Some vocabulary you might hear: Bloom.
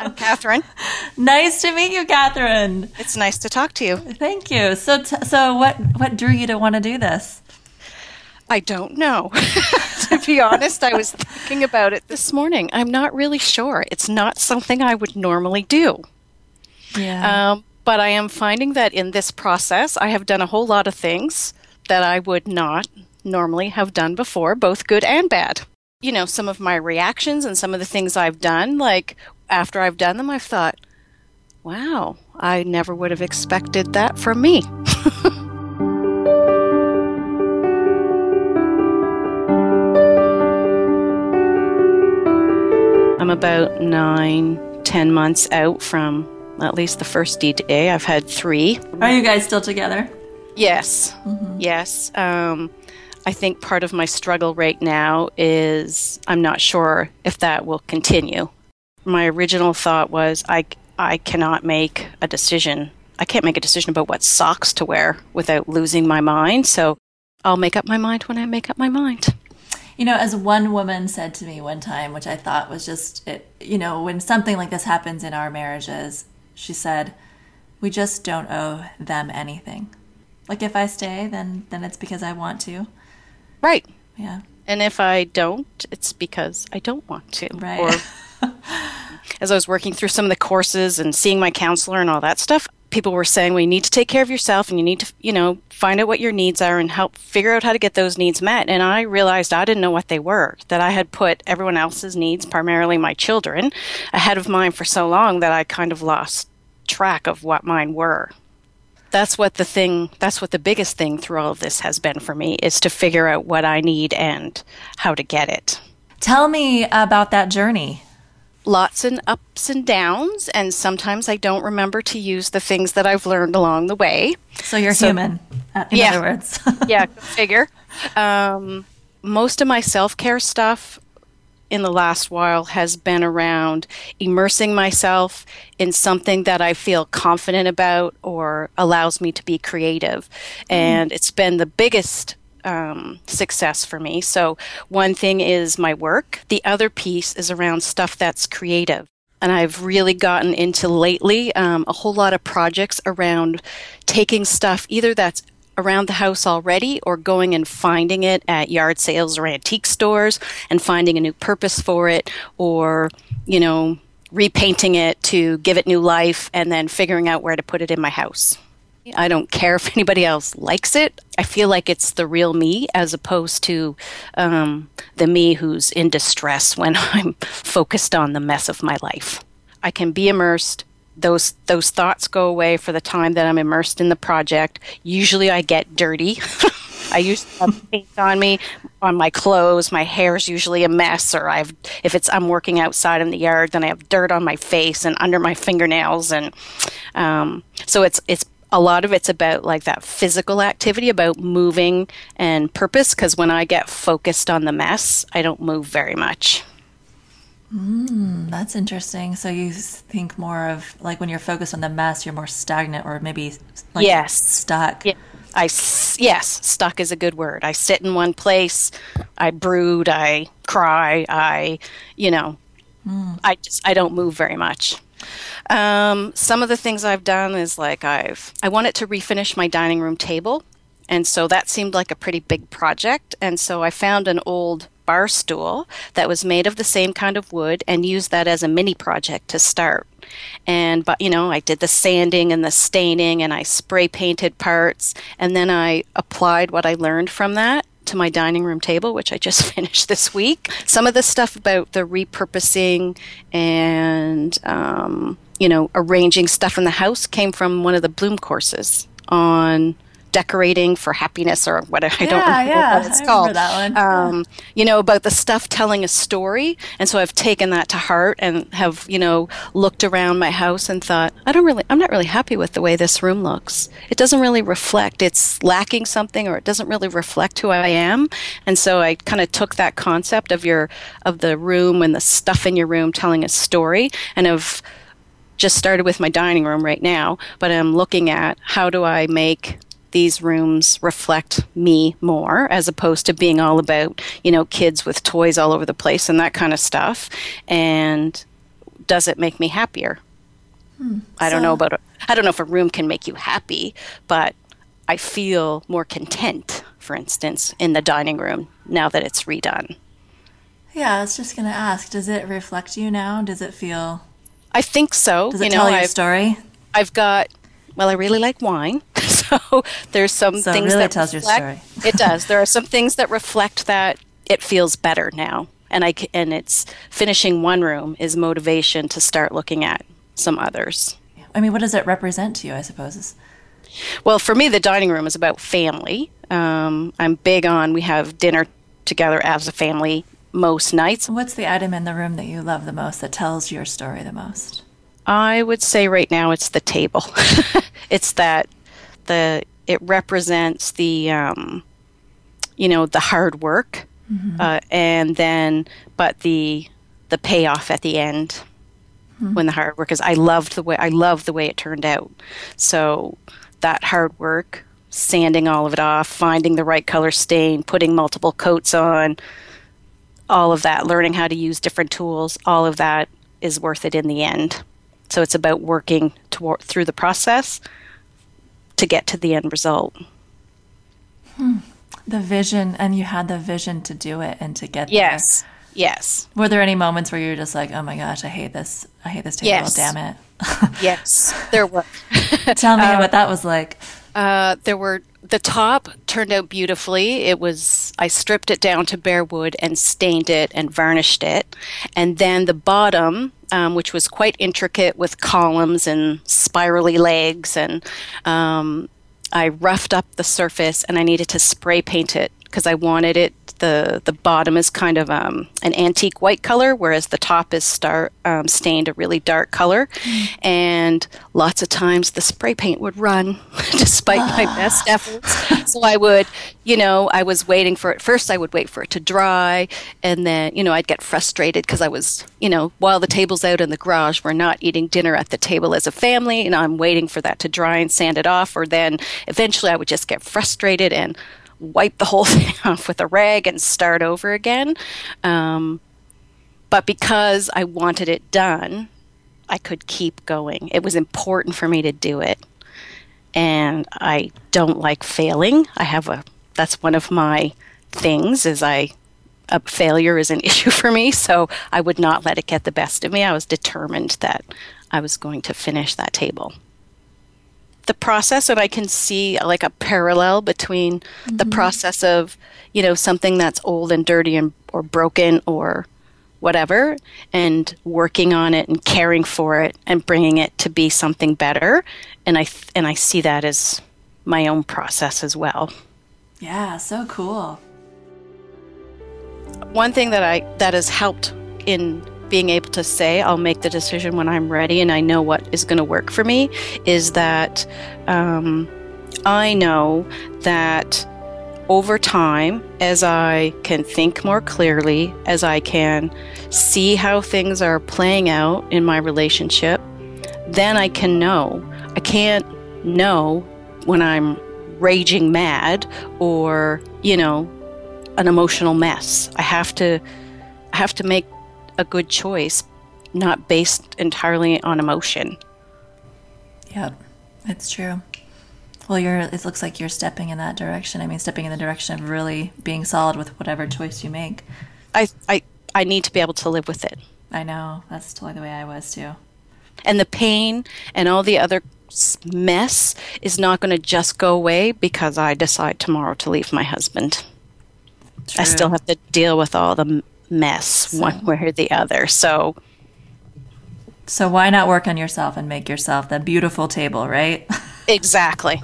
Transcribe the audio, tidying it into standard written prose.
I'm Catherine. Nice to meet you, Catherine. It's nice to talk to you. Thank you. So, so what drew you to want to do this? I don't know. To be honest, I was thinking about it this morning. I'm not really sure. It's not something I would normally do. Yeah. But I am finding that in this process, I have done a whole lot of things that I would not normally have done before, both good and bad. You know, some of my reactions and some of the things I've done, like after I've done them, I've thought, wow, I never would have expected that from me. I'm about 9-10 months out from at least the first DDA. I've had 3. Are you guys still together? Yes. Mm-hmm. Yes. I think part of my struggle right now is I'm not sure if that will continue. My original thought was I cannot make a decision. I can't make a decision about what socks to wear without losing my mind. So I'll make up my mind when I make up my mind. You know, as one woman said to me one time, which I thought was just, you know, when something like this happens in our marriages, she said, we just don't owe them anything. Like if I stay, then it's because I want to. Right. Yeah. And if I don't, it's because I don't want to. Right. Or as I was working through some of the courses and seeing my counselor and all that stuff, people were saying, well, you need to take care of yourself and you need to, you know, find out what your needs are and help figure out how to get those needs met. And I realized I didn't know what they were, that I had put everyone else's needs, primarily my children, ahead of mine for so long that I kind of lost track of what mine were. That's what the biggest thing through all of this has been for me, is to figure out what I need and how to get it. Tell me about that journey. Lots of ups and downs, and sometimes I don't remember to use the things that I've learned along the way. So you're human, in other words. Yeah, figure. Most of my self-care stuff in the last while has been around immersing myself in something that I feel confident about or allows me to be creative. And it's been the biggest success for me. So one thing is my work. The other piece is around stuff that's creative. And I've really gotten into lately a whole lot of projects around taking stuff either that's around the house already or going and finding it at yard sales or antique stores and finding a new purpose for it, or, you know, repainting it to give it new life and then figuring out where to put it in my house. I don't care if anybody else likes it. I feel like it's the real me as opposed to the me who's in distress when I'm focused on the mess of my life. I can be immersed. Those thoughts go away for the time that I'm immersed in the project. Usually I get dirty. I usually have paint on me, on my clothes. My hair's usually a mess, or if I'm working outside in the yard, then I have dirt on my face and under my fingernails, and so it's a lot of it's about like that physical activity, about moving and purpose. Because when I get focused on the mess, I don't move very much. That's interesting. So you think more of like when you're focused on the mess, you're more stagnant or maybe like stuck. Yeah. Stuck is a good word. I sit in one place, I brood, I cry, I don't move very much. Some of the things I've done is like I wanted to refinish my dining room table. And so that seemed like a pretty big project. And so I found an old bar stool that was made of the same kind of wood and used that as a mini project to start. And, but you know, I did the sanding and the staining and I spray painted parts. And then I applied what I learned from that to my dining room table, which I just finished this week. Some of the stuff about the repurposing and, you know, arranging stuff in the house came from one of the Bloom courses on decorating for happiness or whatever. I don't remember what it's called. I remember that one. You know, about the stuff telling a story. And so I've taken that to heart and have, you know, looked around my house and thought, I'm not really happy with the way this room looks. It doesn't really reflect, it's lacking something, or it doesn't really reflect who I am. And so I kind of took that concept of the room and the stuff in your room telling a story, and I've just started with my dining room right now, but I'm looking at how do I make these rooms reflect me more, as opposed to being all about, you know, kids with toys all over the place and that kind of stuff. And does it make me happier? I don't know if a room can make you happy, but I feel more content, for instance, in the dining room now that it's redone. Yeah, I was just going to ask, does it reflect you now? Does it feel... I think so. Does it tell your story? I've got... Well, I really like wine, so there's some things that reflect... So it really tells your story. It does. There are some things that reflect that it feels better now. And it's finishing one room is motivation to start looking at some others. I mean, what does it represent to you, I suppose? Well, for me, the dining room is about family. I'm big on we have dinner together as a family most nights. What's the item in the room that you love the most, that tells your story the most? I would say right now it's the table. It's that it represents the the hard work, and then the payoff at the end when the hard work is. I love the way it turned out. So that hard work, sanding all of it off, finding the right color stain, putting multiple coats on, all of that, learning how to use different tools, all of that is worth it in the end. So it's about working through the process to get to the end result. The vision, and you had the vision to do it and to get there. Yes. Were there any moments where you were just like, oh my gosh, I hate this table, damn it? Yes, there were. Tell me what that was like. The top turned out beautifully. I stripped it down to bare wood and stained it and varnished it. And then the bottom, which was quite intricate with columns and spirally legs, and I roughed up the surface, and I needed to spray paint it because I wanted it. The bottom is kind of an antique white color, whereas the top is stained a really dark color. And lots of times the spray paint would run despite my best efforts. So I would, I was waiting for it. First I would wait for it to dry, and then, I'd get frustrated because I was, while the table's out in the garage, we're not eating dinner at the table as a family, and I'm waiting for that to dry and sand it off, or then eventually I would just get frustrated and wipe the whole thing off with a rag and start over again. But because I wanted it done, I could keep going. It was important for me to do it. And I don't like failing. That's one of my things, failure is an issue for me. So I would not let it get the best of me. I was determined that I was going to finish that table. The process, and I can see like a parallel between the process of, something that's old and dirty and or broken or whatever, and working on it and caring for it and bringing it to be something better. And I see that as my own process as well. Yeah, so cool. One thing that has helped in being able to say I'll make the decision when I'm ready and I know what is going to work for me is that I know that over time, as I can think more clearly, as I can see how things are playing out in my relationship, then I can know. I can't know when I'm raging mad or, an emotional mess. I have to make a good choice, not based entirely on emotion. Yeah, it's true. Well, it looks like you're stepping in that direction. I mean, stepping in the direction of really being solid with whatever choice you make. I need to be able to live with it. I know. That's totally the way I was too. And the pain and all the other mess is not going to just go away because I decide tomorrow to leave my husband. True. I still have to deal with all the mess one way or the other. So why not work on yourself and make yourself that beautiful table, right? Exactly.